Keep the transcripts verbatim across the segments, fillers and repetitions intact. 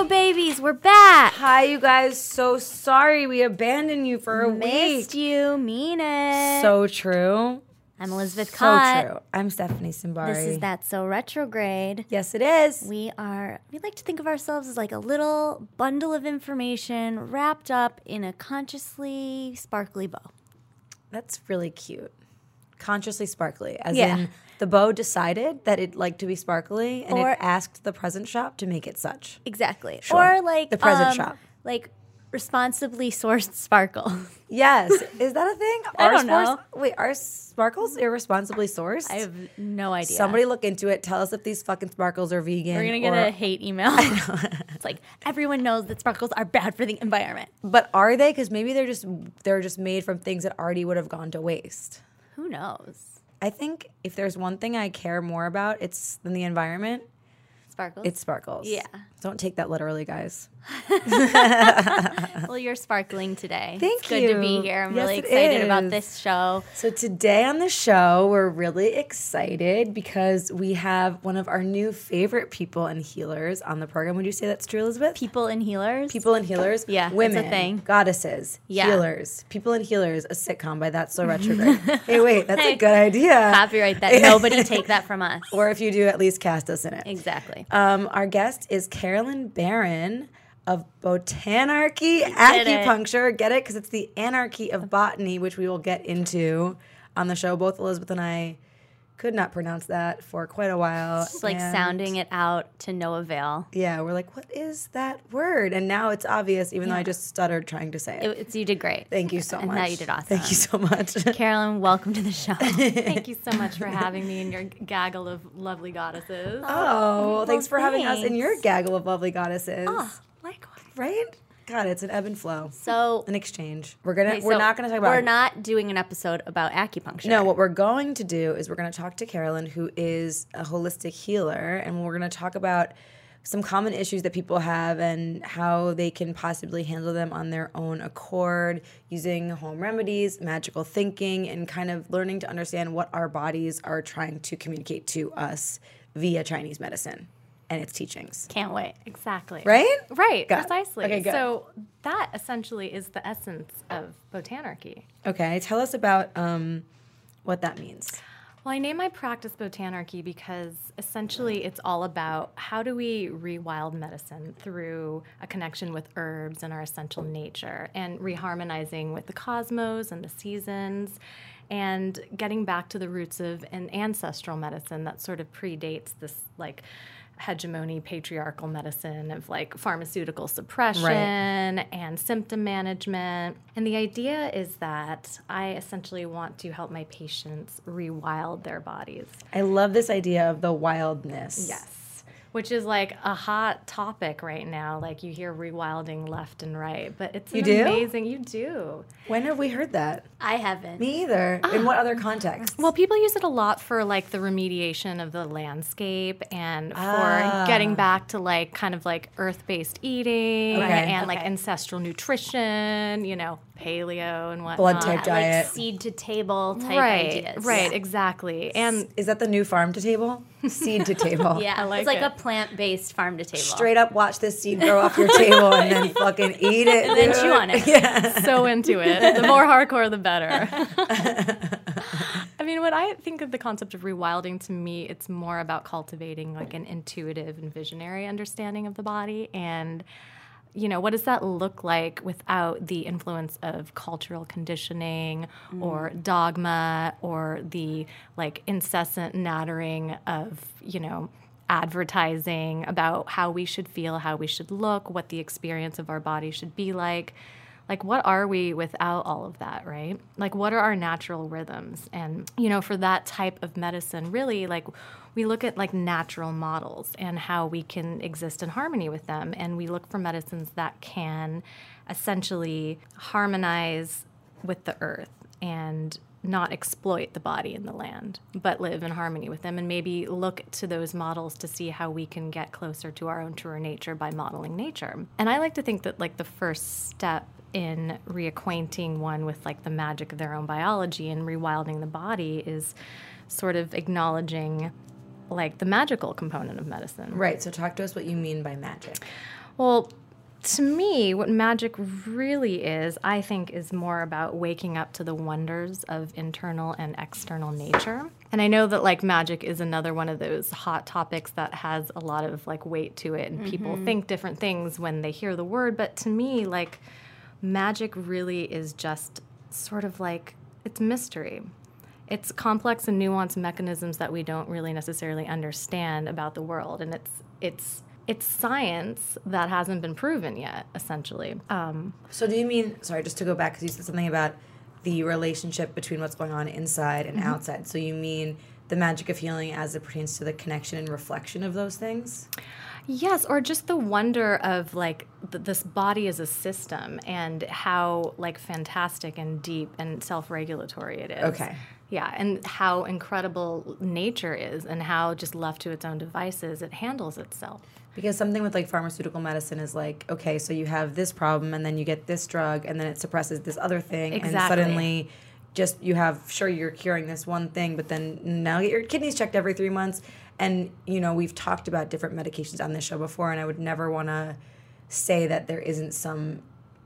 Hello, babies. We're back. Hi, you guys. So sorry we abandoned you for a Missed week. Missed you. Mean it. So true. I'm Elizabeth Cott. So true. I'm Stephanie Simbari. This is That's So Retrograde. Yes, it is. We are, we like to think of ourselves as like a little bundle of information wrapped up in a consciously sparkly bow. That's really cute. Consciously sparkly, as yeah. in the bow decided that it liked to be sparkly and or, it asked the present shop to make it such. Exactly. Sure. Or like the present um, shop. Like responsibly sourced sparkle. Yes. Is that a thing? I are don't know. Wait, are sparkles irresponsibly sourced? I have no idea. Somebody look into it. Tell us if these fucking sparkles are vegan. We're going to get a hate email. I know. It's like everyone knows that sparkles are bad for the environment. But are they? Because maybe they're just they're just made from things that already would have gone to waste. Who knows? I think if there's one thing I care more about, it's than the environment. Sparkles? It's sparkles. Yeah. Don't take that literally, guys. Well, you're sparkling today. Thank it's you. Good to be here. I'm yes, really excited about this show. So today on the show, we're really excited because we have one of our new favorite people and healers on the program. Would you say that's true, Elizabeth? People and healers? People and healers. Yeah, women, that's a thing. Goddesses, yeah. Healers, People and Healers, a sitcom by That's So Retrograde. Hey, wait, that's hey. a good idea. Copyright that. Nobody take that from us. Or if you do, at least cast us in it. Exactly. Um, our guest is Carolyn Barron of Botanarchy Acupuncture. It. Get it? Because it's the anarchy of botany, which we will get into on the show. Both Elizabeth and I could not pronounce that for quite a while. It's just like and sounding it out to no avail. Yeah, we're like, what is that word? And now it's obvious, even yeah. though I just stuttered trying to say it. it it's, you did great. Thank you so and much. And now you did awesome. Thank you so much. Carolyn, welcome to the show. Thank you so much for having me and your gaggle of lovely goddesses. Oh, oh well, thanks for thanks. having us and your gaggle of lovely goddesses. Oh, likewise. Right? God, it's an ebb and flow. So an exchange. We're gonna. Okay, so we're not gonna talk about. We're not doing an episode about acupuncture. No, what we're going to do is we're gonna talk to Carolyn, who is a holistic healer, and we're gonna talk about some common issues that people have and how they can possibly handle them on their own accord, using home remedies, magical thinking, and kind of learning to understand what our bodies are trying to communicate to us via Chinese medicine. And its teachings. Can't wait. Exactly. Right? Right. Got precisely. Okay, so that essentially is the essence of Botanarchy. Okay. Tell us about um, what that means. Well, I name my practice Botanarchy because essentially it's all about how do we rewild medicine through a connection with herbs and our essential nature and reharmonizing with the cosmos and the seasons. And getting back to the roots of an ancestral medicine that sort of predates this, like, hegemony, patriarchal medicine of, like, pharmaceutical suppression right. and symptom management. And the idea is that I essentially want to help my patients rewild their bodies. I love this idea of the wildness. Yes. Which is like a hot topic right now. Like you hear rewilding left and right, but it's you an do? amazing. You do. When have we heard that? I haven't. Me either. Ah. In what other context? Well, people use it a lot for like the remediation of the landscape and ah. for getting back to like kind of like earth-based eating okay. and okay. like ancestral nutrition. You know, paleo and whatnot. Blood type yeah, diet, like seed to table type right, ideas. Right. Yeah. Exactly. And is that the new farm to table? Seed to table. Yeah, I like it's like it. a plant-based farm to table. Straight up watch this seed grow off your table and then fucking eat it. And then chew on it. Yeah. So into it. The more hardcore, the better. I mean, when I think of the concept of rewilding, to me, it's more about cultivating like an intuitive and visionary understanding of the body. And, you know, what does that look like without the influence of cultural conditioning mm. or dogma or the, like, incessant nattering of, you know, advertising about how we should feel, how we should look, what the experience of our body should be like. Like, what are we without all of that, right? Like, what are our natural rhythms? And, you know, for that type of medicine, really, like, we look at, like, natural models and how we can exist in harmony with them. And we look for medicines that can essentially harmonize with the earth and not exploit the body and the land, but live in harmony with them and maybe look to those models to see how we can get closer to our own truer nature by modeling nature. And I like to think that, like, the first step in reacquainting one with, like, the magic of their own biology and rewilding the body is sort of acknowledging, like, the magical component of medicine. Right. So talk to us what you mean by magic. Well, to me, what magic really is, I think, is more about waking up to the wonders of internal and external nature. And I know that, like, magic is another one of those hot topics that has a lot of, like, weight to it, and mm-hmm. people think different things when they hear the word. But to me, like, magic really is just sort of like, it's mystery. It's complex and nuanced mechanisms that we don't really necessarily understand about the world. And it's it's... It's science that hasn't been proven yet, essentially. Um, so do you mean, sorry, just to go back, because you said something about the relationship between what's going on inside and mm-hmm. outside. So you mean the magic of healing as it pertains to the connection and reflection of those things? Yes, or just the wonder of, like, th- this body as a system and how, like, fantastic and deep and self-regulatory it is. Okay. Yeah, and how incredible nature is and how, just left to its own devices, it handles itself. Because something with, like, pharmaceutical medicine is like, okay, so you have this problem, and then you get this drug, and then it suppresses this other thing, exactly. and suddenly just you have, sure, you're curing this one thing, but then now get your kidneys checked every three months. And, you know, we've talked about different medications on this show before, and I would never want to say that there isn't some...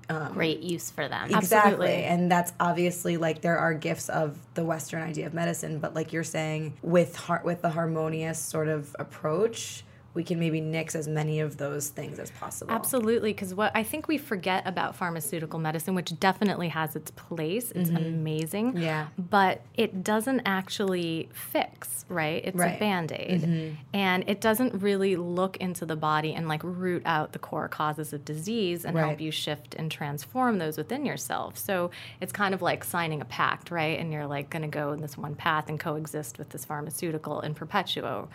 Um, great use for them. Exactly. Absolutely. And that's obviously, like, there are gifts of the Western idea of medicine, but like you're saying, with har- with the harmonious sort of approach, we can maybe nix as many of those things as possible. Absolutely, because what I think we forget about pharmaceutical medicine, which definitely has its place, it's mm-hmm. amazing, yeah. but it doesn't actually fix, right? It's right. a Band-Aid. Mm-hmm. And it doesn't really look into the body and, like, root out the core causes of disease and right. help you shift and transform those within yourself. So it's kind of like signing a pact, right? And you're, like, going to go in this one path and coexist with this pharmaceutical in perpetuo.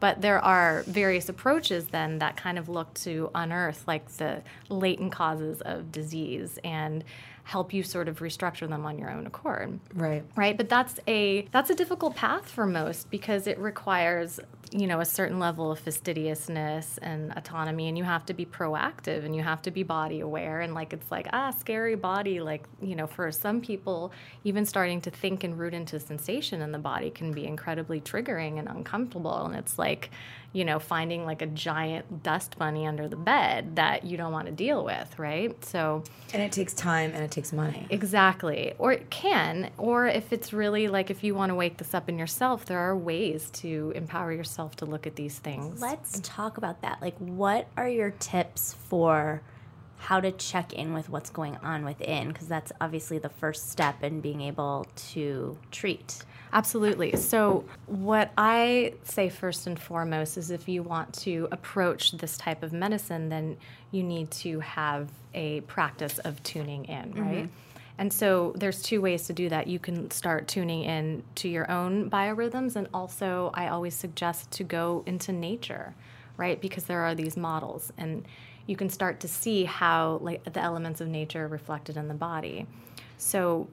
But there are various approaches then that kind of look to unearth, like, the latent causes of disease and help you sort of restructure them on your own accord. Right. Right? But that's a that's a difficult path for most, because it requires, you know, a certain level of fastidiousness and autonomy, and you have to be proactive and you have to be body aware. And, like, it's like, ah, scary body. Like, you know, for some people, even starting to think and root into sensation in the body can be incredibly triggering and uncomfortable. And it's like, you know, finding, like, a giant dust bunny under the bed that you don't want to deal with, right? So, and it takes time and it takes money. Exactly. Or it can. Or if it's really, like, if you want to wake this up in yourself, there are ways to empower yourself to look at these things. Let's talk about that. Like, what are your tips for how to check in with what's going on within? Because that's obviously the first step in being able to treat. Absolutely. So what I say first and foremost is, if you want to approach this type of medicine, then you need to have a practice of tuning in, right? Mm-hmm. And so there's two ways to do that. You can start tuning in to your own biorhythms, and also I always suggest to go into nature, right? Because there are these models, and you can start to see how, like, the elements of nature are reflected in the body. So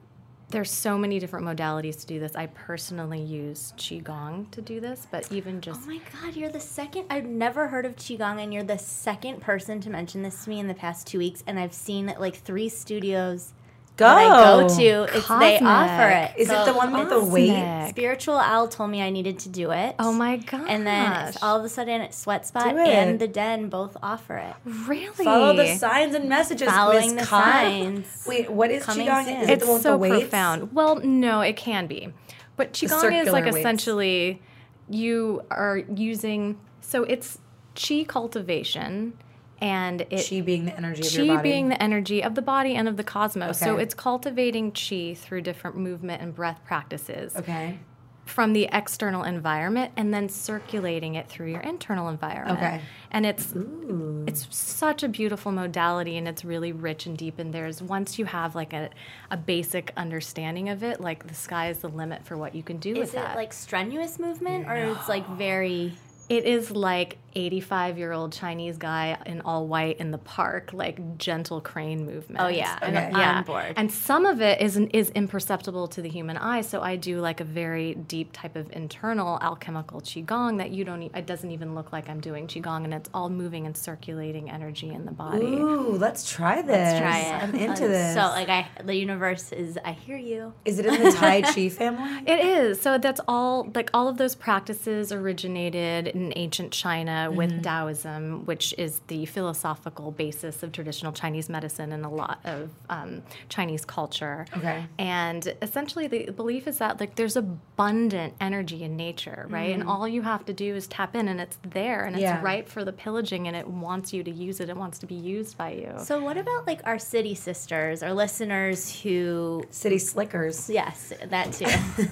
there's so many different modalities to do this. I personally use Qigong to do this, but even just... Oh my God, you're the second... I've never heard of Qigong, and you're the second person to mention this to me in the past two weeks, and I've seen, like, three studios go. that I go to. It's, they offer it. Is so it the one with the weight? Spiritual Owl told me I needed to do it. Oh my gosh. And then all of a sudden, Sweat Spot and The Den both offer it. Really? Follow the signs and messages. Following Miz the Con. signs. Wait, what is Qigong? Is it the one with so the weights? It's so profound. Well, no, it can be. But Qigong is, like, weights. essentially you are using... So it's Qi cultivation... And it, Qi being the energy of your body. Qi being the energy of the body and of the cosmos. Okay. So it's cultivating Qi through different movement and breath practices. Okay. From the external environment, and then circulating it through your internal environment. Okay. And it's Ooh. it's such a beautiful modality, and it's really rich and deep. And there's, once you have, like, a, a basic understanding of it, like, the sky is the limit for what you can do is with that. Is it like strenuous movement, no. or it's like very... It is like eighty-five-year-old Chinese guy in all white in the park, like gentle crane movement. Oh, yeah. Okay. I'm yeah. on board. And some of it is is imperceptible to the human eye, so I do, like, a very deep type of internal alchemical Qigong that you don't e- – it doesn't even look like I'm doing Qigong, and it's all moving and circulating energy in the body. Ooh, let's try this. Let's try it. I'm into um, this. So, like, I, the universe is – I hear you. Is it in the Tai Chi family? It is. So that's all – like, all of those practices originated in ancient China, mm-hmm. with Taoism, which is the philosophical basis of traditional Chinese medicine and a lot of um, Chinese culture. Okay. And essentially the belief is that, like, there's abundant energy in nature, right? Mm-hmm. And all you have to do is tap in, and it's there, and it's yeah. ripe for the pillaging, and it wants you to use it. It wants to be used by you. So what about, like, our city sisters, our listeners who... City slickers. Yes, that too.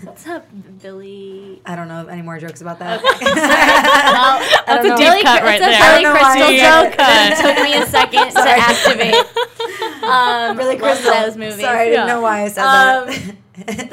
What's up, Billy? I don't know any more jokes about that. Okay. Well, that's a know. deep Billy, cut right there. It's a Billy Crystal joke. It took me a second to activate. Um, really Crystal. Those movies. Sorry, I didn't yeah. know why I said um, that.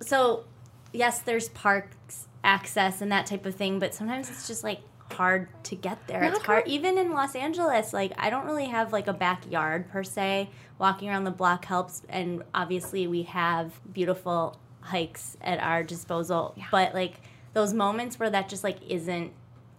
the, so, yes, there's parks, access, and that type of thing, but sometimes it's just, like, hard to get there. Not it's hard. hard. Even in Los Angeles, like, I don't really have, like, a backyard, per se. Walking around the block helps, and obviously we have beautiful hikes at our disposal, yeah. but, like, those moments where that just, like, isn't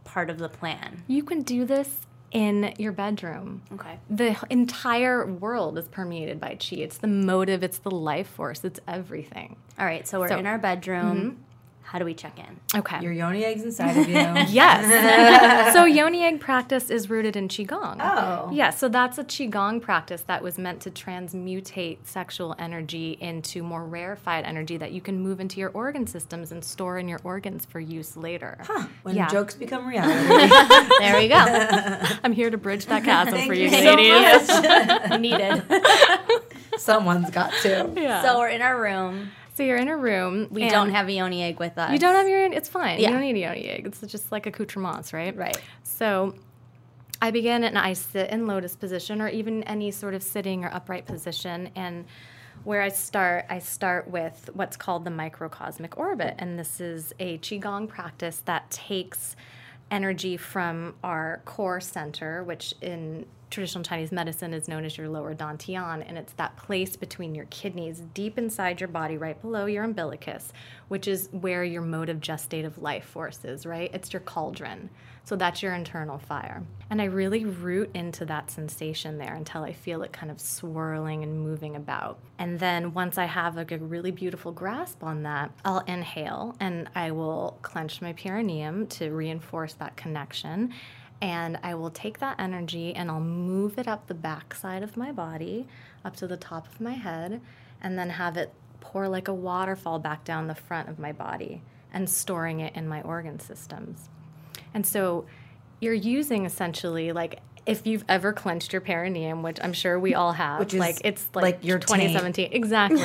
part of the plan. You can do this in your bedroom. Okay. The entire world is permeated by chi. It's the motive. It's the life force. It's everything. All right. So we're so, in our bedroom. Mm-hmm. How do we check in? Okay. Your yoni egg's inside of you. Yes. So yoni egg practice is rooted in Qigong. Oh. Yeah, so that's a Qigong practice that was meant to transmutate sexual energy into more rarefied energy that you can move into your organ systems and store in your organs for use later. Huh. When yeah. jokes become reality. There we go. I'm here to bridge that chasm Thank for you, ladies. So needed. Someone's got to. Yeah. So we're in our room. So you're in a room. We don't have a yoni egg with us. You don't have your yoni. It's fine. Yeah. You don't need a yoni egg. It's just like accoutrements, right? Right. So I begin and I sit in lotus position, or even any sort of sitting or upright position. And where I start, I start with what's called the microcosmic orbit. And this is a Qigong practice that takes energy from our core center, which in traditional Chinese medicine is known as your lower dantian, and it's that place between your kidneys, deep inside your body, right below your umbilicus, which is where your motive gestative life force is, right? It's your cauldron. So that's your internal fire. And I really root into that sensation there until I feel it kind of swirling and moving about. And then once I have like a really beautiful grasp on that, I'll inhale and I will clench my perineum to reinforce that connection. And I will take that energy and I'll move it up the backside of my body, up to the top of my head, and then have it pour like a waterfall back down the front of my body and storing it in my organ systems. And so you're using essentially, like, if you've ever clenched your perineum, which I'm sure we all have, which is like it's like, like your twenty seventeen, taint. Exactly.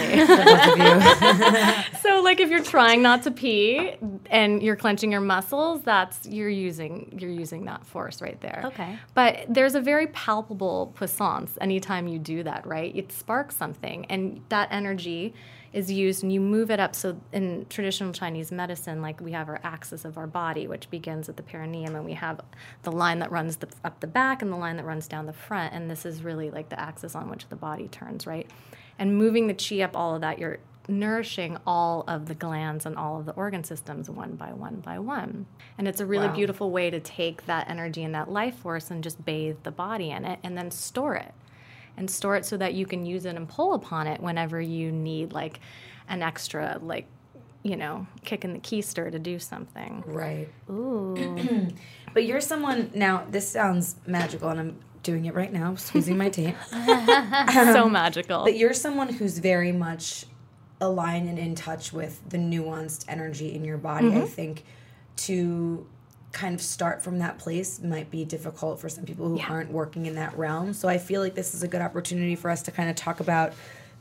So like if you're trying not to pee and you're clenching your muscles, that's you're using you're using that force right there. Okay. But there's a very palpable puissance anytime you do that, right? It sparks something, and that energy is used, and you move it up. So in traditional Chinese medicine, like we have our axis of our body, which begins at the perineum, and we have the line that runs the, up the back and the line that runs down the front, and this is really like the axis on which the body turns, right? And moving the qi up all of that, you're nourishing all of the glands and all of the organ systems one by one by one. And it's a really wow. beautiful way to take that energy and that life force and just bathe the body in it and then store it. And store it so that you can use it and pull upon it whenever you need, like, an extra, like, you know, kick in the keister to do something. Right. Ooh. But you're someone, now, this sounds magical, and I'm doing it right now, squeezing my tape. So magical. But you're someone who's very much aligned and in touch with the nuanced energy in your body. Mm-hmm. I think to kind of start from that place might be difficult for some people who yeah. aren't working in that realm. So I feel like this is a good opportunity for us to kind of talk about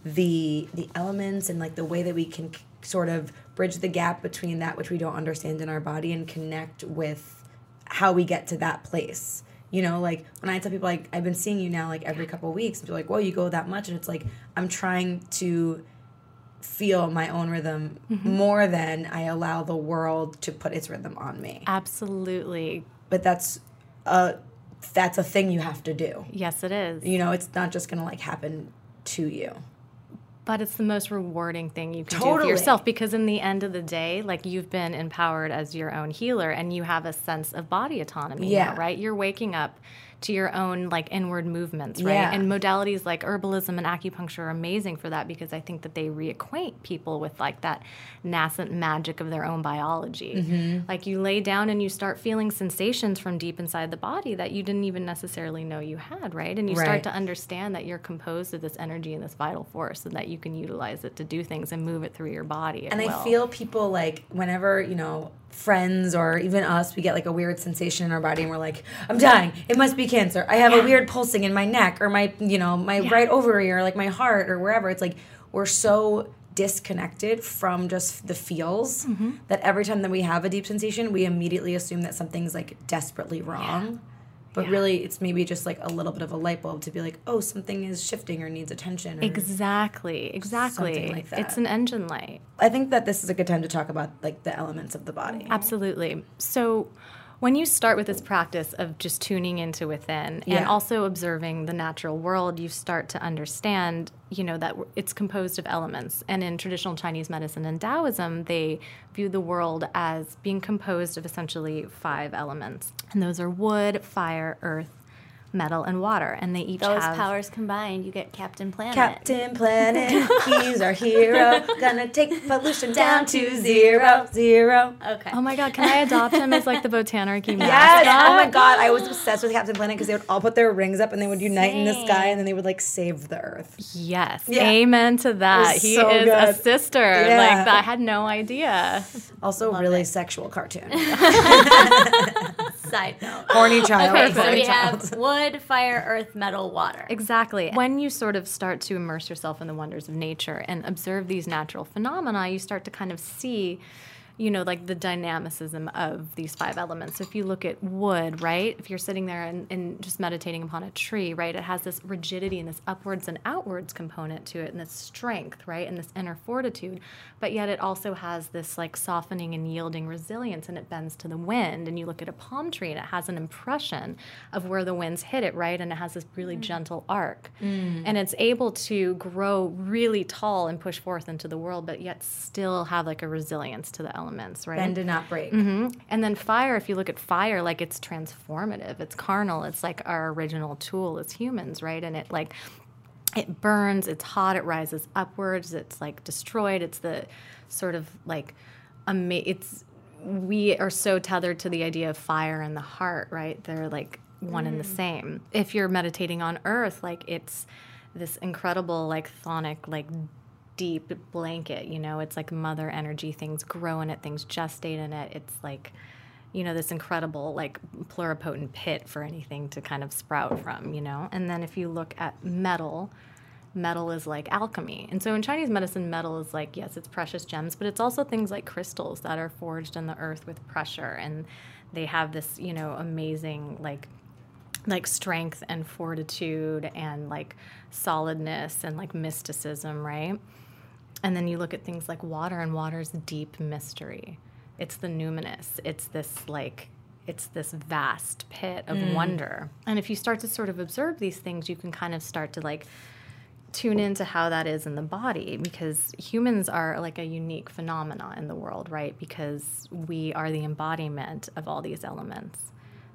the the elements and like the way that we can k- sort of bridge the gap between that which we don't understand in our body and connect with how we get to that place. You know, like when I tell people, like, I've been seeing you now like every couple of weeks, and people are like, whoa, you go that much, and it's like I'm trying to feel my own rhythm mm-hmm. more than I allow the world to put its rhythm on me. Absolutely. But that's a, that's a thing you have to do. Yes, it is. You know, it's not just going to, like, happen to you. But it's the most rewarding thing you can totally. do for yourself, because in the end of the day, like, you've been empowered as your own healer, and you have a sense of body autonomy yeah. now, right? You're waking up to your own like inward movements, right? Yeah. And modalities like herbalism and acupuncture are amazing for that, because I think that they reacquaint people with like that nascent magic of their own biology. Mm-hmm. Like you lay down and you start feeling sensations from deep inside the body that you didn't even necessarily know you had, right? And you right. start to understand that you're composed of this energy and this vital force, and that you can utilize it to do things and move it through your body. And will. I feel people like whenever, you know, friends or even us, we get like a weird sensation in our body and we're like, I'm dying. It must be cancer. I have yeah. a weird pulsing in my neck or my, you know, my yeah. right ovary or like my heart or wherever. It's like we're so disconnected from just the feels mm-hmm. that every time that we have a deep sensation, we immediately assume that something's like desperately wrong. Yeah. But yeah. really, it's maybe just like a little bit of a light bulb to be like, oh, something is shifting or needs attention. Or exactly. Exactly. Something like that. It's an engine light. I think that this is a good time to talk about like the elements of the body. Absolutely. So when you start with this practice of just tuning into within yeah. and also observing the natural world, you start to understand, you know, that it's composed of elements. And in traditional Chinese medicine and Taoism, they view the world as being composed of essentially five elements. And those are wood, fire, earth, metal, and water. And they each those have... Those powers combined, you get Captain Planet. Captain Planet, he's our hero. Gonna take pollution down, down to zero, zero. Okay. Oh, my God. Can I adopt him as, like, the Botanarchy mascot? Yes. Oh, my God. I was obsessed with Captain Planet because they would all put their rings up and they would unite Same. in the sky and then they would, like, save the earth. Yes. Yeah. Amen to that. He so is good. a sister. Yeah. Like, I had no idea. Also, Love really it. sexual cartoon. Side note. Horny child. Okay, so Horny we child. have wood, fire, earth, metal, water. Exactly. When you sort of start to immerse yourself in the wonders of nature and observe these natural phenomena, you start to kind of see, you know, like the dynamicism of these five elements. If you look at wood, right, if you're sitting there and, and just meditating upon a tree, right, it has this rigidity and this upwards and outwards component to it and this strength, right, and this inner fortitude, but yet it also has this, like, softening and yielding resilience, and it bends to the wind. And you look at a palm tree and it has an impression of where the winds hit it, right, and it has this really mm. gentle arc. Mm. And it's able to grow really tall and push forth into the world, but yet still have, like, a resilience to the element. Elements, right? Bend and not break. Mm-hmm. And then fire, if you look at fire, like it's transformative, it's carnal, it's like our original tool as humans, right? And it like, it burns, it's hot, it rises upwards, it's like destroyed, it's the sort of like, ama- it's, we are so tethered to the idea of fire and the heart, right? They're like one mm. and the same. If you're meditating on earth, like it's this incredible like thonic, like deep blanket, you know, it's like mother energy, things grow in it, things gestate in it, it's like, you know, this incredible like pluripotent pit for anything to kind of sprout from, you know. And then if you look at metal, metal is like alchemy. And so in Chinese medicine, metal is like, yes, it's precious gems, but it's also things like crystals that are forged in the earth with pressure, and they have this, you know, amazing like like strength and fortitude and like solidness and like mysticism, right? And then you look at things like water, and water's deep mystery. It's the numinous. It's this like, it's this vast pit of mm. wonder. And if you start to sort of observe these things, you can kind of start to like tune into how that is in the body, because humans are like a unique phenomena in the world, right? Because we are the embodiment of all these elements.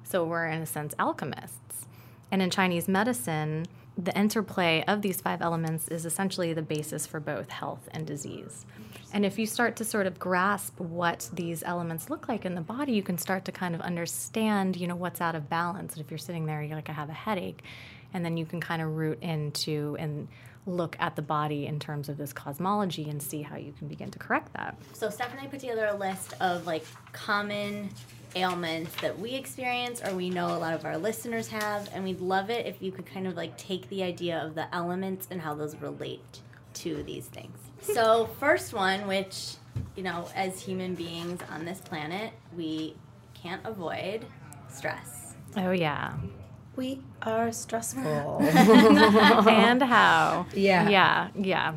So we're, in a sense, alchemists. And in Chinese medicine, the interplay of these five elements is essentially the basis for both health and disease. And if you start to sort of grasp what these elements look like in the body, you can start to kind of understand, you know, what's out of balance. And if you're sitting there, you're like, I have a headache. And then you can kind of root into and look at the body in terms of this cosmology and see how you can begin to correct that. So Stephanie put together a list of, like, common ailments that we experience or we know a lot of our listeners have, and we'd love it if you could kind of like take the idea of the elements and how those relate to these things. So first one, which, you know, as human beings on this planet, we can't avoid stress. Oh yeah. We are stressful. And how. Yeah. Yeah, yeah.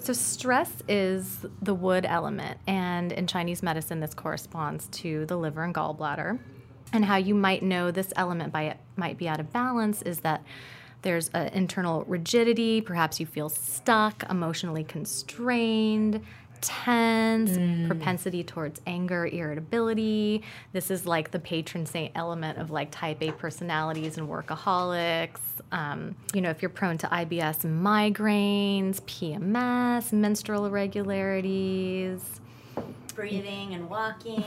So stress is the wood element, and in Chinese medicine, this corresponds to the liver and gallbladder. And how you might know this element by it might be out of balance is that there's an internal rigidity, perhaps you feel stuck, emotionally constrained, tense, mm. propensity towards anger, irritability. This is like the patron saint element of like type A personalities and workaholics. Um, you know, if you're prone to I B S and migraines, P M S, menstrual irregularities. Breathing and walking.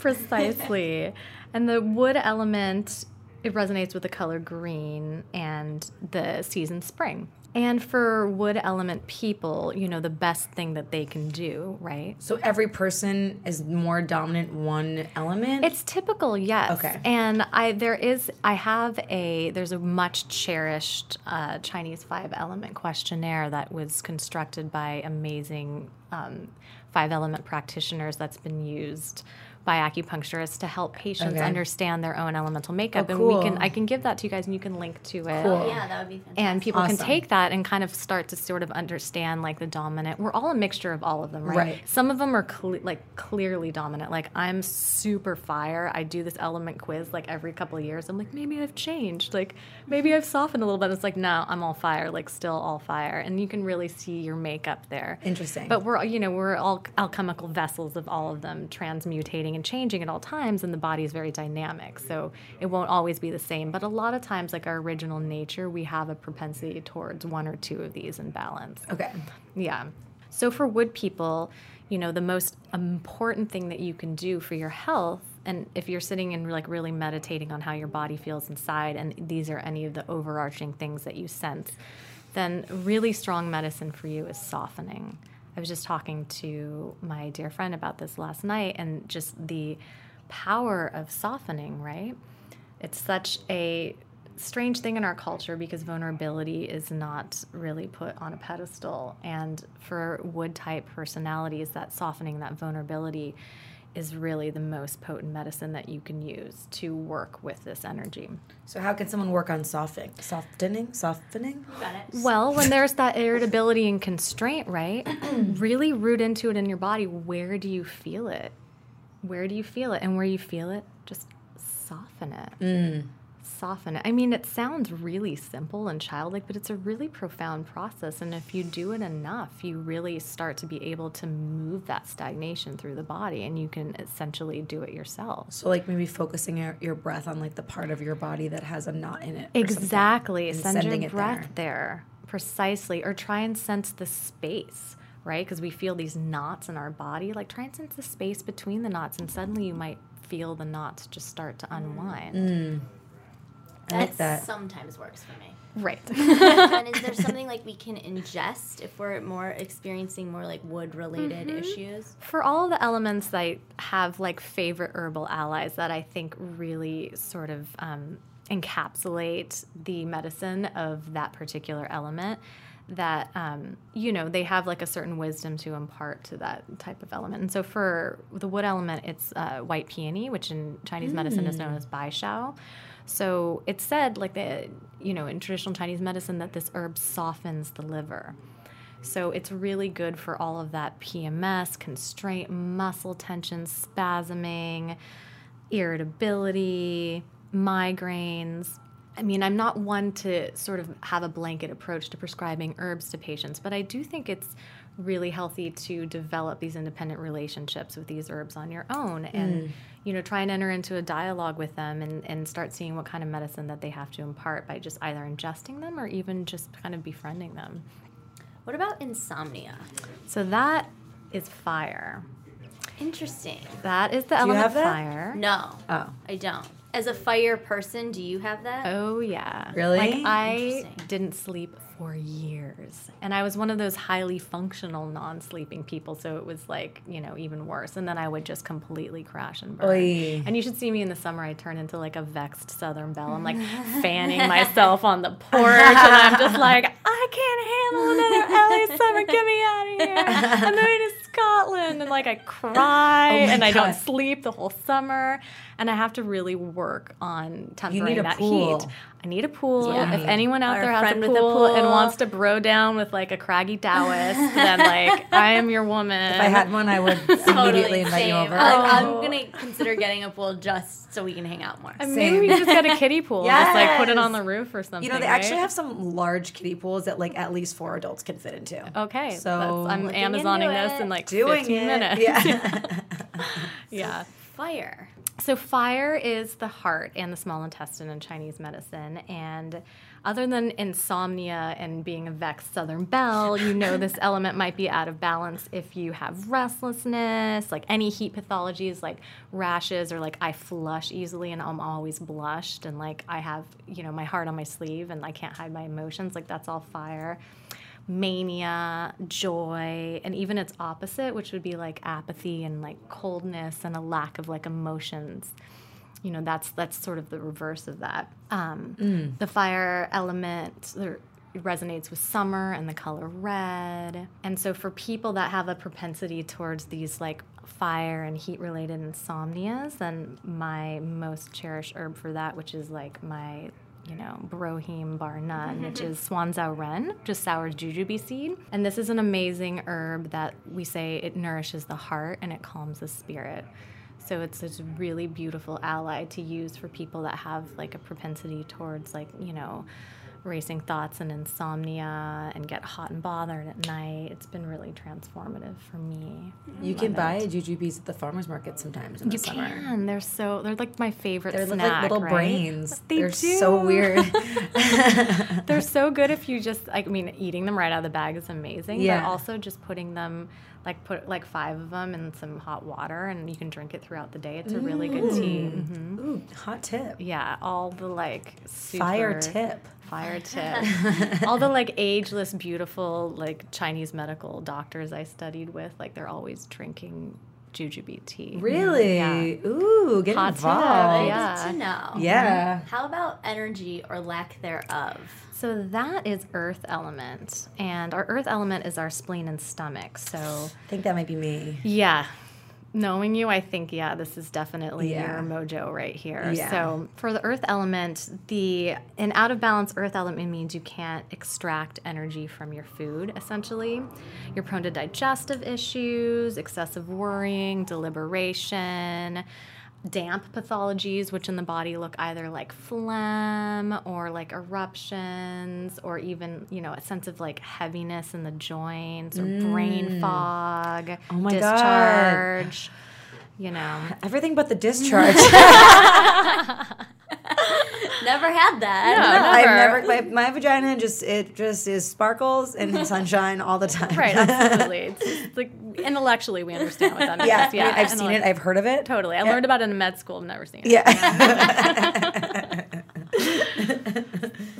Precisely. And the wood element, it resonates with the color green and the season spring. And for wood element people, you know, the best thing that they can do, right? So every person is more dominant one element? It's typical, yes. Okay. And I there is, I have a, there's a much cherished uh, Chinese five element questionnaire that was constructed by amazing um, five element practitioners that's been used by acupuncturists to help patients okay. understand their own elemental makeup. Oh, cool. And we can I can give that to you guys and you can link to it. Cool. Yeah, that would be fantastic. And people awesome. Can take that and kind of start to sort of understand like the dominant. We're all a mixture of all of them, right? right. Some of them are cle- like clearly dominant. Like I'm super fire. I do this element quiz like every couple of years. I'm like, maybe I've changed. Like maybe I've softened a little bit. It's like, no, I'm all fire, like still all fire. And you can really see your makeup there. Interesting. But we're, you know, we're all alchemical vessels of all of them, transmutating and changing at all times, and the body is very dynamic, so it won't always be the same. But a lot of times, like our original nature, we have a propensity towards one or two of these in balance. Okay. Yeah. So for wood people, you know, the most important thing that you can do for your health, and if you're sitting and like really meditating on how your body feels inside, and these are any of the overarching things that you sense, then really strong medicine for you is softening. I was just talking to my dear friend about this last night and just the power of softening, right? It's such a strange thing in our culture because vulnerability is not really put on a pedestal. And for wood-type personalities, that softening, that vulnerability is really the most potent medicine that you can use to work with this energy. So how can someone work on softening? Softening? Softening? You got it. Well, when there's that irritability and constraint, right, really root into it in your body. Where do you feel it? Where do you feel it? And where you feel it, just soften it. Mm. Soften it. I mean, it sounds really simple and childlike, but it's a really profound process. And if you do it enough, you really start to be able to move that stagnation through the body, and you can essentially do it yourself. So like maybe focusing your, your breath on like the part of your body that has a knot in it. Exactly. Send your breath there. there. Precisely. Or try and sense the space, right? Because we feel these knots in our body. Like try and sense the space between the knots, and suddenly you might feel the knots just start to unwind. Mm. I like that sometimes works for me. Right. And is there something like we can ingest if we're more experiencing more like wood-related mm-hmm. issues? For all the elements, I have like favorite herbal allies that I think really sort of um, encapsulate the medicine of that particular element. That, um, you know, they have like a certain wisdom to impart to that type of element. And so for the wood element, it's uh, white peony, which in Chinese mm. medicine is known as bai xiao. So it's said, like, the, you know, in traditional Chinese medicine that this herb softens the liver. So it's really good for all of that P M S, constraint, muscle tension, spasming, irritability, migraines. I mean, I'm not one to sort of have a blanket approach to prescribing herbs to patients, but I do think it's really healthy to develop these independent relationships with these herbs on your own and, mm. you know, try and enter into a dialogue with them and, and start seeing what kind of medicine that they have to impart by just either ingesting them or even just kind of befriending them. What about insomnia? So that is fire. Interesting. That is the do element of fire. No. Oh. I don't. As a fire person, do you have that? Oh, yeah. Really? Like, I didn't sleep for years. And I was one of those highly functional, non-sleeping people, so it was, like, you know, even worse. And then I would just completely crash and burn. Oy. And you should see me in the summer. I turn into, like, a vexed Southern belle. I'm, like, fanning myself on the porch, and I'm just like, I can't handle another L A summer. Get me out of here. I'm going to Scotland. and like I cry oh and I God. don't sleep the whole summer. And I have to really work on tempering that pool. heat. I need a pool. Yeah. If anyone out or there has a pool, a pool and wants to bro down with like a craggy Taoist, then like I am your woman. If I had one, I would immediately invite totally you over. I'm, oh. I'm gonna consider getting a pool just so we can hang out more. And maybe we just get a kiddie pool. Yes. Just like put it on the roof or something. You know, they right? actually have some large kiddie pools that like at least four adults can fit into. Okay, so I'm Amazoning this in like doing fifteen it. minutes. Yeah. yeah. Fire. So fire is the heart and the small intestine in Chinese medicine, and other than insomnia and being a vexed Southern belle, you know this element might be out of balance if you have restlessness, like any heat pathologies like rashes, or like I flush easily and I'm always blushed, and like I have, you know, my heart on my sleeve and I can't hide my emotions, like that's all fire. Mania, joy, and even its opposite, which would be like apathy and like coldness and a lack of like emotions. You know, that's that's sort of the reverse of that. Um, mm. The fire element resonates with summer and the color red. And so for people that have a propensity towards these like fire and heat-related insomnias, then my most cherished herb for that, which is like my... you know, Brohim Bar None, which is swanzao ren, just sour jujube seed. And this is an amazing herb that we say it nourishes the heart and it calms the spirit. So it's this really beautiful ally to use for people that have like a propensity towards like, you know, racing thoughts and insomnia and get hot and bothered at night. It's been really transformative for me. You can buy jujubes at the farmer's market sometimes in the summer. You can. They're so, they're like my favorite snack, right? They're like little brains. They do. They're so weird. They're so good if you just, I mean, eating them right out of the bag is amazing. Yeah. But also just putting them, like put like five of them in some hot water and you can drink it throughout the day. It's a really good tea. Mm-hmm. Ooh, hot tip. Yeah, all the like super fire tip. Fire tip. All the like ageless, beautiful like Chinese medical doctors I studied with, like they're always drinking jujube tea. Really? Yeah. Ooh, get Hot involved. Tip, yeah. Good to know. Yeah. How about energy or lack thereof? So that is earth element, and our earth element is our spleen and stomach. So I think that might be me. Yeah. Knowing you, I think, yeah, this is definitely yeah. your mojo right here. Yeah. So for the earth element, the an out-of-balance earth element means you can't extract energy from your food, essentially. You're prone to digestive issues, excessive worrying, deliberation, damp pathologies, which in the body look either like phlegm or like eruptions or even, you know, a sense of like heaviness in the joints or mm. brain fog, oh my discharge, God. You know. Everything but the discharge. Never had that. No, no, I've never. My, my vagina just it just is sparkles and sunshine all the time. Right, absolutely. It's just like intellectually, we understand what that means. Yeah, yeah. I mean, I've seen it. I've heard of it. Totally. I yeah. learned about it in med school. I've never seen it. Yeah.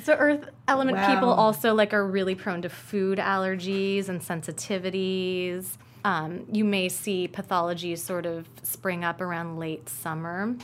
So earth element wow. people also like are really prone to food allergies and sensitivities. Um, you may see pathologies sort of spring up around late summer,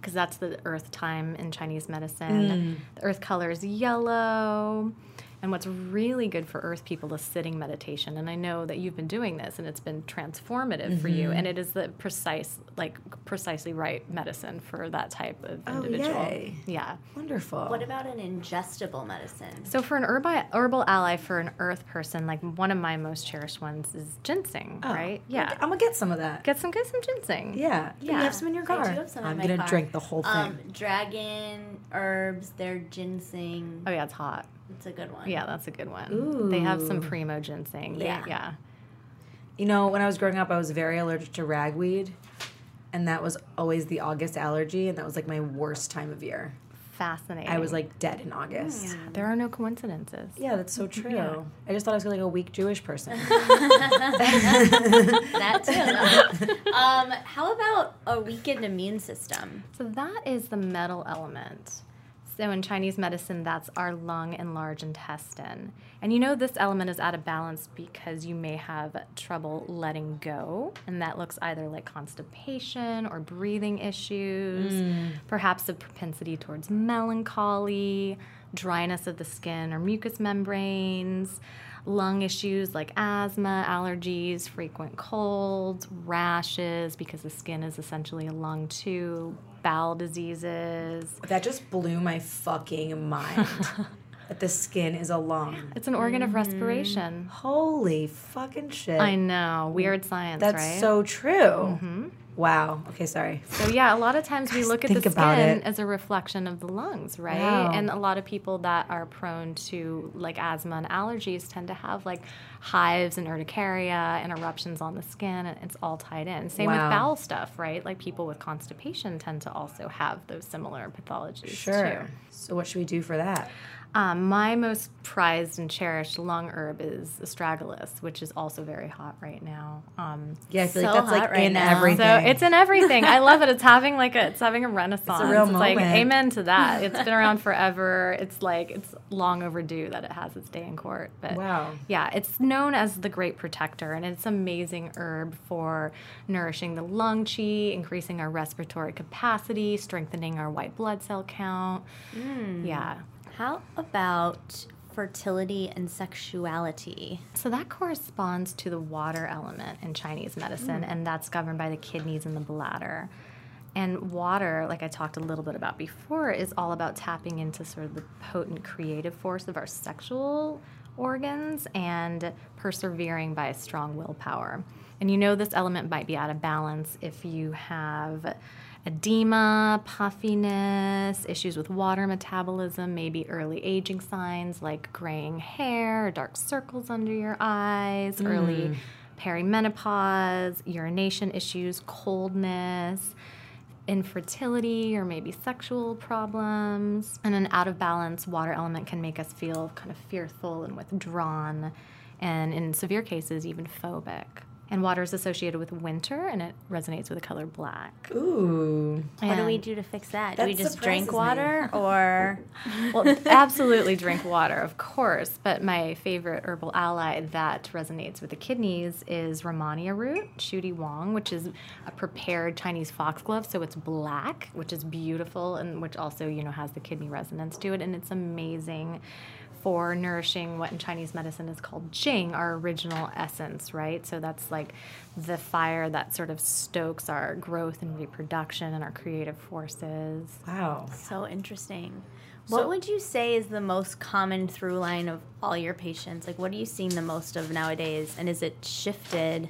because that's the earth time in Chinese medicine. Mm. The earth color is yellow. And what's really good for earth people is sitting meditation. And I know that you've been doing this, and it's been transformative mm-hmm. for you. And it is the precise, like precisely right medicine for that type of oh, individual. Yay. Yeah. Wonderful. What about an ingestible medicine? So for an herbi- herbal ally for an earth person, like one of my most cherished ones is ginseng, oh, right? Yeah. I'm going to get some of that. Get some, get some ginseng. Yeah. Yeah. You have some in your car. I do have some I'm in my gonna car. I'm going to drink the whole thing. Um, dragon herbs, their ginseng. Oh, yeah, it's hot. It's a good one. Yeah, that's a good one. Ooh. They have some primo ginseng. Yeah. They, yeah. You know, when I was growing up, I was very allergic to ragweed, and that was always the August allergy, and that was like my worst time of year. Fascinating. I was like dead in August. Yeah. There are no coincidences. Yeah, that's so true. Yeah. I just thought I was like a weak Jewish person. That too. Um, how about a weakened immune system? So that is the metal element. So in Chinese medicine, that's our lung and large intestine. And you know this element is out of balance because you may have trouble letting go, and that looks either like constipation or breathing issues, mm. perhaps a propensity towards melancholy, dryness of the skin or mucous membranes, lung issues like asthma, allergies, frequent colds, rashes, because the skin is essentially a lung too, bowel diseases. That just blew my fucking mind. That the skin is a lung. It's an organ mm-hmm. of respiration. Holy fucking shit. I know. Weird science, That's right? That's so true. Mm-hmm. Wow. Okay, sorry. So, yeah, a lot of times we look at the skin as a reflection of the lungs, right? Wow. And a lot of people that are prone to, like, asthma and allergies tend to have, like, hives and urticaria and eruptions on the skin, and it's all tied in. Same wow. with bowel stuff, right? Like, people with constipation tend to also have those similar pathologies, sure. too. So what should we do for that? Um, my most prized and cherished lung herb is astragalus, which is also very hot right now. Um, yeah, I feel so like that's like right in now. Everything. So it's in everything. I love it. It's having like a it's having a renaissance. It's a real it's moment. Like amen to that. It's been around forever. It's like it's long overdue that it has its day in court. But wow. yeah, it's known as the Great Protector, and it's an amazing herb for nourishing the lung qi, increasing our respiratory capacity, strengthening our white blood cell count. Mm. Yeah. How about fertility and sexuality? So that corresponds to the water element in Chinese medicine, mm. and that's governed by the kidneys and the bladder. And water, like I talked a little bit about before, is all about tapping into sort of the potent creative force of our sexual organs and persevering by a strong willpower. And you know this element might be out of balance if you have edema, puffiness, issues with water metabolism, maybe early aging signs like graying hair, dark circles under your eyes, mm. early perimenopause, urination issues, coldness, infertility, or maybe sexual problems. And an out of balance water element can make us feel kind of fearful and withdrawn, and in severe cases, even phobic. And water is associated with winter, and it resonates with the color black. Ooh. And what do we do to fix that? That do we just drink water me. Or? Well, absolutely drink water, of course. But my favorite herbal ally that resonates with the kidneys is Romania root, Shuti Wong, which is a prepared Chinese foxglove. So it's black, which is beautiful, and which also, you know, has the kidney resonance to it. And it's amazing for nourishing what in Chinese medicine is called Jing, our original essence, right? So that's like the fire that sort of stokes our growth and reproduction and our creative forces. Wow. So interesting. So what would you say is the most common through line of all your patients? Like, what are you seeing the most of nowadays? And is it shifted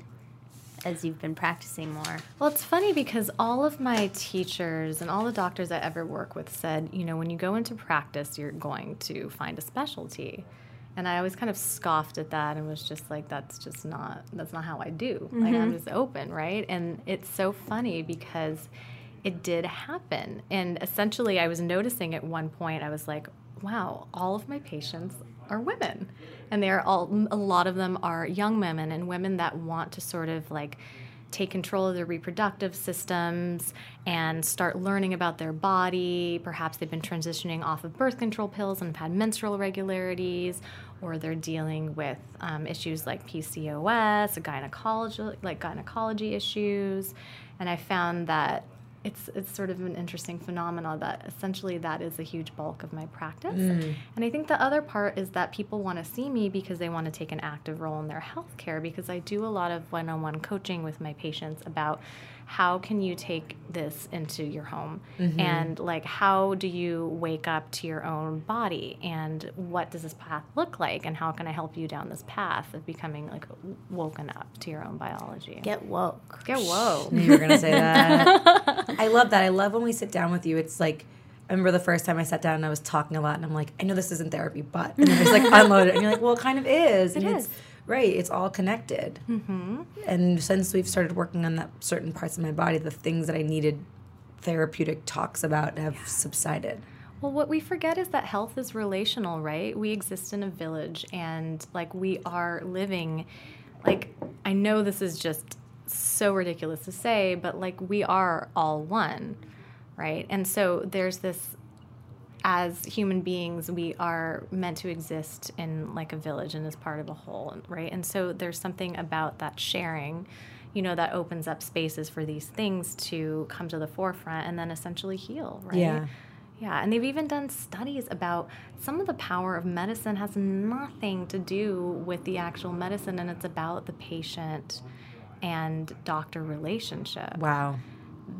as you've been practicing more? Well, it's funny because all of my teachers and all the doctors I ever work with said, you know, when you go into practice, you're going to find a specialty. And I always kind of scoffed at that and was just like, that's just not, that's not how I do. Mm-hmm. Like, I'm just open, right? And it's so funny because it did happen. And essentially, I was noticing at one point, I was like, wow, all of my patients are women, and they are all, a lot of them are young women and women that want to sort of like take control of their reproductive systems and start learning about their body. Perhaps they've been transitioning off of birth control pills and have had menstrual irregularities, or they're dealing with um, issues like P C O S, gynecology, like gynecology issues. And I found that It's it's sort of an interesting phenomenon that essentially that is a huge bulk of my practice. Mm. And I think the other part is that people want to see me because they want to take an active role in their health care, because I do a lot of one-on-one coaching with my patients about how can you take this into your home, mm-hmm. and like how do you wake up to your own body, and what does this path look like, and how can I help you down this path of becoming like woken up to your own biology. Get woke. Get woke. You were going to say that. I love that. I love when we sit down with you. It's like, I remember the first time I sat down and I was talking a lot, and I'm like, I know this isn't therapy, but. And then I was like, unloaded. And you're like, well, it kind of is. It and is. It's, right. It's all connected. Mm-hmm. And since we've started working on that certain parts of my body, the things that I needed therapeutic talks about have yeah. subsided. Well, what we forget is that health is relational, right? We exist in a village, and like we are living, like, I know this is just so ridiculous to say, but like we are all one, right? And so there's this, as human beings, we are meant to exist in like a village and as part of a whole, right? And so there's something about that sharing, you know, that opens up spaces for these things to come to the forefront and then essentially heal, right? Yeah. Yeah, and they've even done studies about some of the power of medicine has nothing to do with the actual medicine, and it's about the patient and doctor relationship. Wow.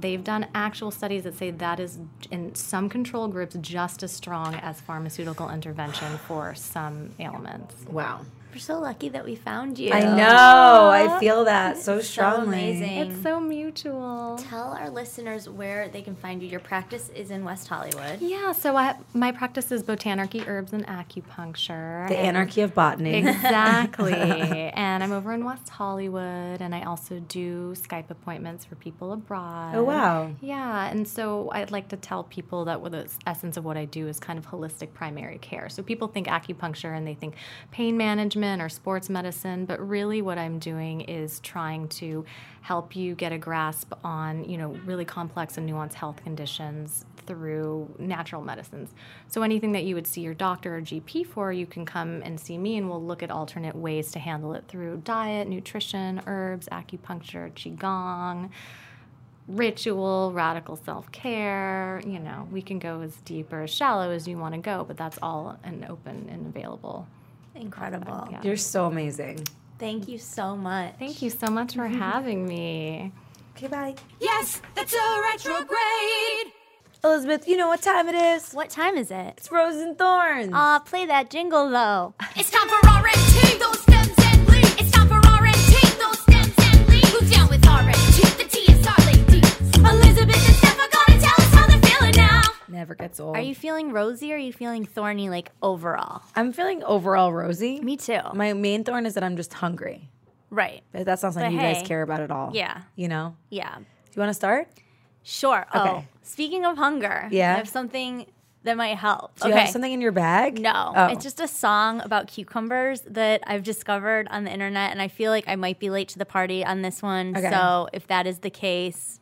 They've done actual studies that say that is, in some control groups, just as strong as pharmaceutical intervention for some ailments. Wow. We're so lucky that we found you. I know. I feel that it's so strongly. So amazing. It's so mutual. Tell our listeners where they can find you. Your practice is in West Hollywood. Yeah. So I, my practice is Botanarchy, Herbs, and Acupuncture. The and anarchy of botany. Exactly. And I'm over in West Hollywood, and I also do Skype appointments for people abroad. Oh, wow. Yeah. And so I'd like to tell people that the essence of what I do is kind of holistic primary care. So people think acupuncture, and they think pain management or sports medicine, but really what I'm doing is trying to help you get a grasp on, you know, really complex and nuanced health conditions through natural medicines. So anything that you would see your doctor or G P for, you can come and see me, and we'll look at alternate ways to handle it through diet, nutrition, herbs, acupuncture, Qigong, ritual, radical self-care. You know, we can go as deep or as shallow as you want to go, but that's all an open and available. Incredible. Yeah. You're so amazing. Thank you so much. Thank you so much for having me. Okay, bye. Yes, that's so retrograde. Elizabeth, you know what time it is? What time is it? It's Rose and Thorns. Aw, uh, play that jingle, though. It's time for R and T, those stems and leaves. It's time for R and T, those stems and leaves. Who's down with R and T? The T is our ladies. Elizabeth and Steph, gotta tell us how they're feeling now. Never gets old. Are you feeling rosy or are you feeling thorny, like, overall? I'm feeling overall rosy. Me too. My main thorn is that I'm just hungry. Right. That's not something but you hey, guys care about at all. Yeah. You know? Yeah. Do you want to start? Sure. Okay. Oh, speaking of hunger, yeah. I have something that might help. Do you okay. have something in your bag? No. Oh. It's just a song about cucumbers that I've discovered on the internet, and I feel like I might be late to the party on this one. Okay. So if that is the case...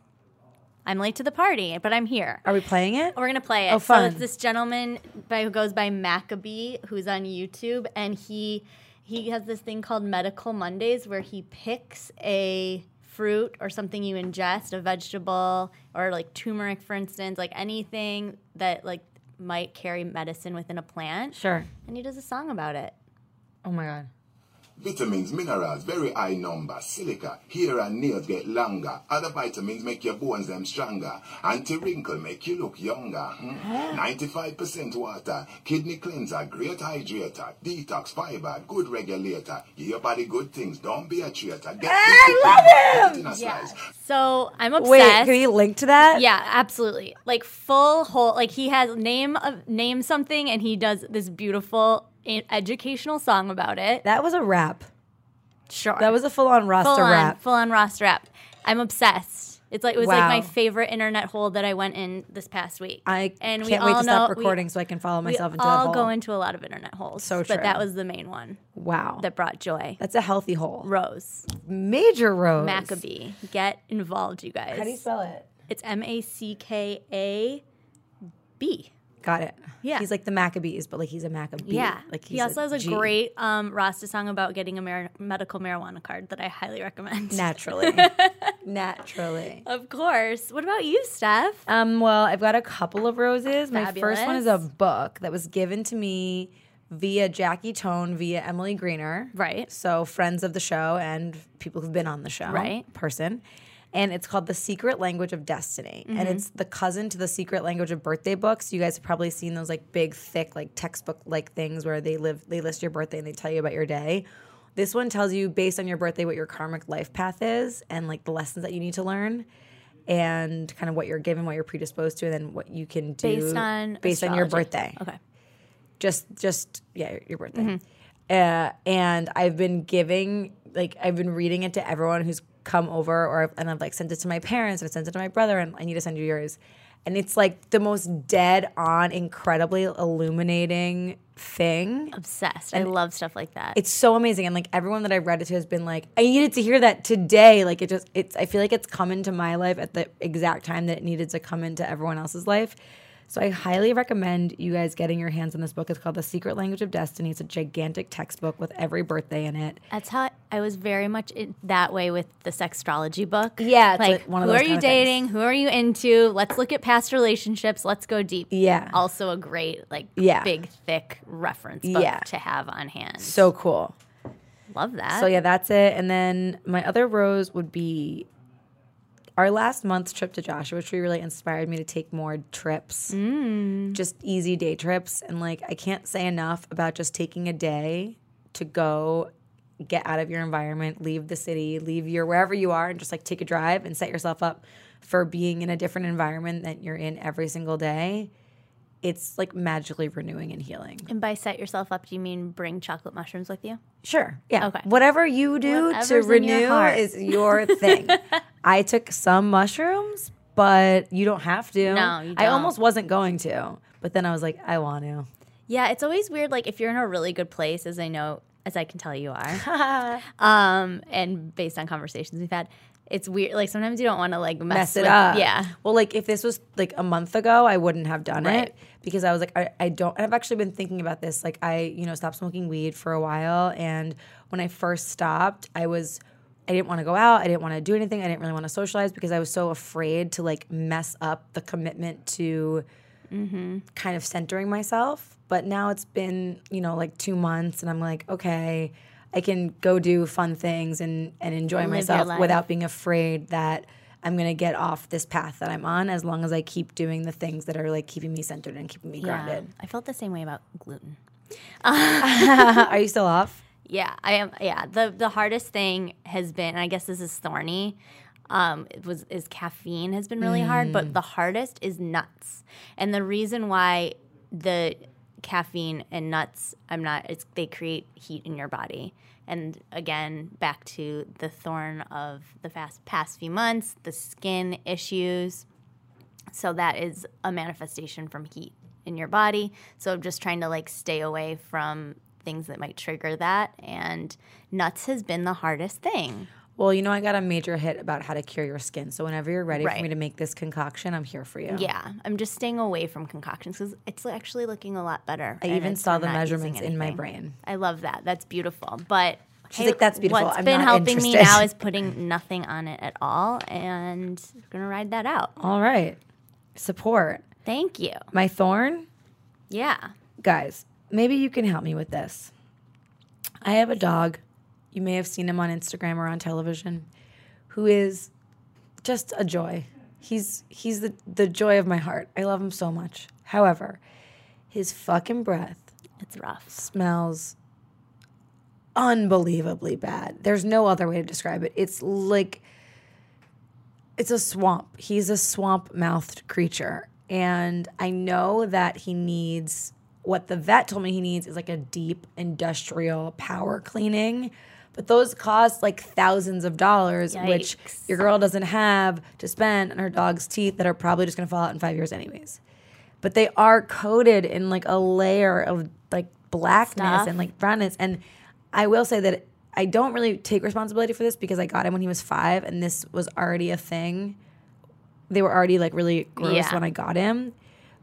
I'm late to the party, but I'm here. Are we playing it? We're going to play it. Oh, fun. So it's this gentleman by, who goes by Maccabee, who's on YouTube, and he he has this thing called Medical Mondays where he picks a fruit or something you ingest, a vegetable or like turmeric, for instance, like anything that like might carry medicine within a plant. Sure. And he does a song about it. Oh, my God. Vitamins, minerals, very high number, silica, hair and nails get longer, other vitamins make your bones them stronger, anti-wrinkle make you look younger, hmm? ninety-five percent water, kidney cleanser, great hydrator, detox, fiber, good regulator, give your body good things, don't be a traitor. Get I love him! Yeah. So, I'm obsessed. Wait, can you link to that? Yeah, absolutely. Like, full whole, like, he has name of, name something, and he does this beautiful... an educational song about it. That was a rap. Sure. That was a full-on Rasta full on, rap. Full-on Rasta rap. I'm obsessed. It's like it was wow. like my favorite internet hole that I went in this past week. I and can't we wait to stop recording we, so I can follow myself into that hole. We all go into a lot of internet holes. So true. But that was the main one. Wow. That brought joy. That's a healthy hole. Rose. Major Rose. Maccabee. Get involved, you guys. How do you spell it? It's M A C K A B. Got it. Yeah. He's like the Maccabees, but like he's a Maccabee. Yeah. Like he's he also a has a G. great um, Rasta song about getting a mar- medical marijuana card that I highly recommend. Naturally. Naturally. Of course. What about you, Steph? Um, well, I've got a couple of roses. Fabulous. My first one is a book that was given to me via Jackie Tone, via Emily Greener. Right. So friends of the show and people who've been on the show. Right. Person. And it's called The Secret Language of Destiny. Mm-hmm. And it's the cousin to The Secret Language of Birthday Books. You guys have probably seen those like big, thick, like textbook-like things where they live, they list your birthday and they tell you about your day. This one tells you based on your birthday what your karmic life path is and like the lessons that you need to learn and kind of what you're given, what you're predisposed to, and then what you can do based on, based on your birthday. Okay. Just, just yeah, your, your birthday. Mm-hmm. Uh, and I've been giving, like I've been reading it to everyone who's come over, or and I've like sent it to my parents, and I sent it to my brother, and I need to send you yours. And it's like the most dead on, incredibly illuminating thing. Obsessed. And I love stuff like that. It's so amazing. And like everyone that I've read it to has been like, I needed to hear that today. Like it just, it's, I feel like it's come into my life at the exact time that it needed to come into everyone else's life. So I highly recommend you guys getting your hands on this book. It's called The Secret Language of Destiny. It's a gigantic textbook with every birthday in it. That's how I was very much in that way with the sextrology book. Yeah. It's like, like one of who those are you dating? Things. Who are you into? Let's look at past relationships. Let's go deep. Yeah. Also a great, like, yeah. big, thick reference book yeah. to have on hand. So cool. Love that. So, yeah, that's it. And then my other rose would be our last month's trip to Joshua Tree really inspired me to take more trips, mm. just easy day trips. And, like, I can't say enough about just taking a day to go get out of your environment, leave the city, leave your wherever you are, and just, like, take a drive and set yourself up for being in a different environment that you're in every single day. It's, like, magically renewing and healing. And by set yourself up, do you mean bring chocolate mushrooms with you? Sure. Yeah. Okay. Whatever you do Whatever's to renew your is your thing. I took some mushrooms, but you don't have to. No, you don't. I almost wasn't going to, but then I was like, I want to. Yeah, it's always weird. Like, if you're in a really good place, as I know, as I can tell you are, um, and based on conversations we've had, it's weird. Like, sometimes you don't want to, like, mess, mess it with, up. Yeah. Well, like, if this was, like, a month ago, I wouldn't have done right. it because I was like, I, I don't. And I've actually been thinking about this. Like, I, you know, stopped smoking weed for a while. And when I first stopped, I was, I didn't want to go out. I didn't want to do anything. I didn't really want to socialize because I was so afraid to, like, mess up the commitment to mm-hmm. kind of centering myself. But now it's been, you know, like two months and I'm like, okay, I can go do fun things and, and enjoy and myself without being afraid that I'm going to get off this path that I'm on, as long as I keep doing the things that are, like, keeping me centered and keeping me yeah. grounded. I felt the same way about gluten. Are you still off? Yeah, I am. Yeah, the the hardest thing has been, and I guess this is thorny, um, it was is caffeine has been really mm. hard, but the hardest is nuts. And the reason why the caffeine and nuts, I'm not, it's they create heat in your body. And again, back to the thorn of the fast, past few months, the skin issues. So that is a manifestation from heat in your body. So I'm just trying to, like, stay away from things that might trigger that, and nuts has been the hardest thing. Well, you know, I got a major hit about how to cure your skin, so whenever you're ready right. for me to make this concoction, I'm here for you. Yeah, I'm just staying away from concoctions because it's actually looking a lot better. I even saw the measurements in my brain. I love that. That's beautiful. But she's hey, like, that's beautiful. What's I'm been not helping interested. me now is putting nothing on it at all, and I'm gonna ride that out. All right, support. Thank you. My thorn. Yeah, guys. Maybe you can help me with this. I have a dog. You may have seen him on Instagram or on television, who is just a joy. He's he's the, the joy of my heart. I love him so much. However, his fucking breath it's rough. Smells unbelievably bad. There's no other way to describe it. It's like it's a swamp. He's a swamp-mouthed creature. And I know that he needs what the vet told me he needs is, like, a deep industrial power cleaning. But those cost, like, thousands of dollars, Yikes. which your girl doesn't have to spend on her dog's teeth that are probably just going to fall out in five years anyways. But they are coated in, like, a layer of, like, blackness Stuff. and, like, brownness. And I will say that I don't really take responsibility for this because I got him when he was five, and this was already a thing. They were already, like, really gross yeah. when I got him.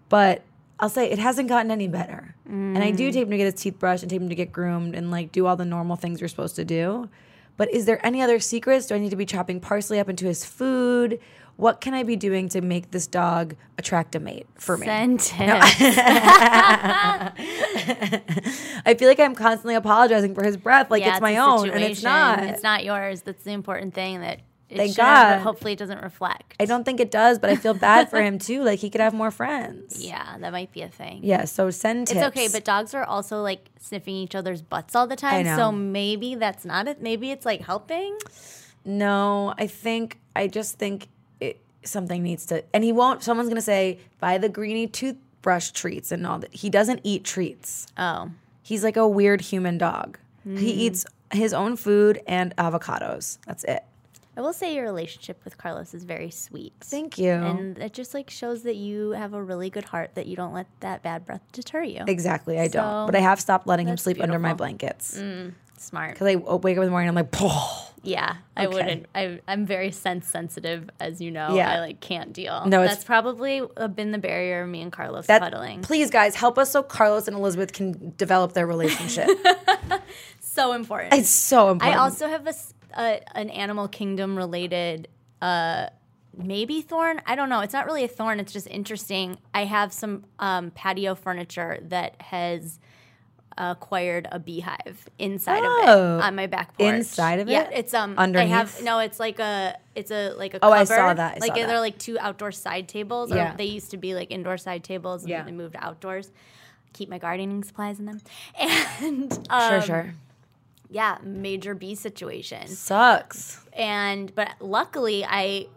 But I'll say it hasn't gotten any better. Mm. And I do take him to get his teeth brushed and take him to get groomed and, like, do all the normal things you're supposed to do. But is there any other secrets? Do I need to be chopping parsley up into his food? What can I be doing to make this dog attract a mate for me? Sentence. No. I feel like I'm constantly apologizing for his breath. Like, yeah, it's, it's my own situation. And it's not. It's not yours. That's the important thing that it Thank should, God. But hopefully it doesn't reflect. I don't think it does, but I feel bad for him too. Like, he could have more friends. Yeah, that might be a thing. Yeah, so send tips. It's okay, but dogs are also, like, sniffing each other's butts all the time. I know. So maybe that's not it. Maybe it's, like, helping. No, I think I just think it, something needs to. And he won't. Someone's gonna say buy the greenie toothbrush treats and all that. He doesn't eat treats. Oh, he's like a weird human dog. Mm. He eats his own food and avocados. That's it. I will say your relationship with Carlos is very sweet. Thank you. And it just, like, shows that you have a really good heart, that you don't let that bad breath deter you. Exactly, I so, don't. But I have stopped letting him sleep beautiful. under my blankets. Mm, smart. Because I wake up in the morning and I'm like, Poh! Yeah, I okay. wouldn't. I, I'm very sense sensitive, as you know. Yeah. I like can't deal. No, that's probably been the barrier of me and Carlos that, cuddling. Please, guys, help us so Carlos and Elizabeth can develop their relationship. So important. It's so important. I also have a, a an animal kingdom related uh, maybe thorn. I don't know. It's not really a thorn. It's just interesting. I have some um, patio furniture that has acquired a beehive inside oh. of it on my back porch. Inside of it? Yeah, it's um underneath. I have no, it's like a it's a like a oh, cover. I saw that. I like saw they're that. Like two outdoor side tables. Yeah. Or they used to be like indoor side tables and yeah. then they moved outdoors. Keep my gardening supplies in them. And um, Sure, sure. yeah, major bee situation. Sucks. And but luckily I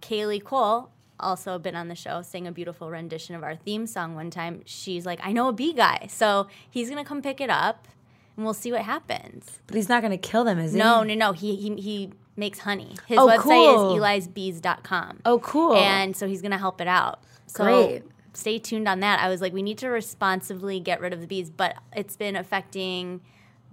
Kaylee Cole, also been on the show, sang a beautiful rendition of our theme song one time. She's like, I know a bee guy, so he's going to come pick it up, and we'll see what happens. But he's not going to kill them, is he? No, no, no. He he he makes honey. His oh, website cool. is elis bees dot com. Oh, cool. And so he's going to help it out. So Great. Stay tuned on that. I was like, we need to responsibly get rid of the bees, but it's been affecting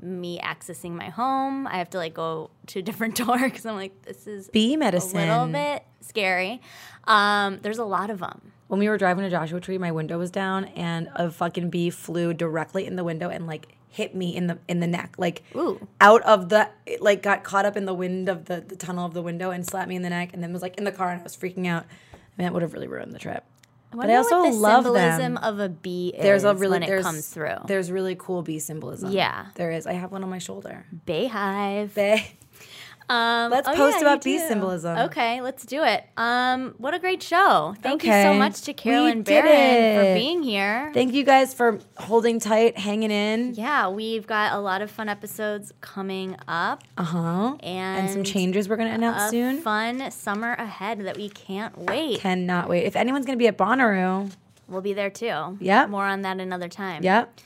me accessing my home. I have to like go to a different door because I'm like, this is bee medicine. A little bit scary. Um, there's a lot of them. When we were driving to Joshua Tree, my window was down, and a fucking bee flew directly in the window and like hit me in the in the neck, like Ooh. out of the it, like got caught up in the wind of the, the tunnel of the window and slapped me in the neck, and then was like in the car, and I was freaking out. I mean, that would have really ruined the trip. I but I also what the love symbolism them. Of a bee is there's a really, when it comes through. There's really cool bee symbolism. Yeah, there is. I have one on my shoulder. Bayhive. Bay. Um, let's oh post yeah, about bee do. Symbolism. Okay, let's do it. Um, what a great show. Thank okay. you so much to Carolyn Barron for being here. Thank you guys for holding tight, hanging in. Yeah, we've got a lot of fun episodes coming up. Uh-huh. And, and some changes we're going to announce a soon. Fun summer ahead that we can't wait. Cannot wait. If anyone's going to be at Bonnaroo, we'll be there too. Yep. More on that another time. Yep.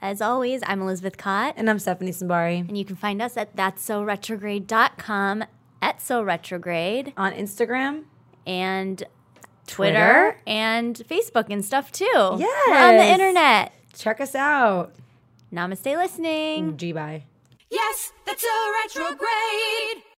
As always, I'm Elizabeth Cott. And I'm Stephanie Sambari. And you can find us at that's so retrograde dot com, at So Retrograde. On Instagram. And Twitter. Twitter. And Facebook and stuff, too. Yes. We're on the internet. Check us out. Namaste listening. G-bye. Yes, that's so retrograde.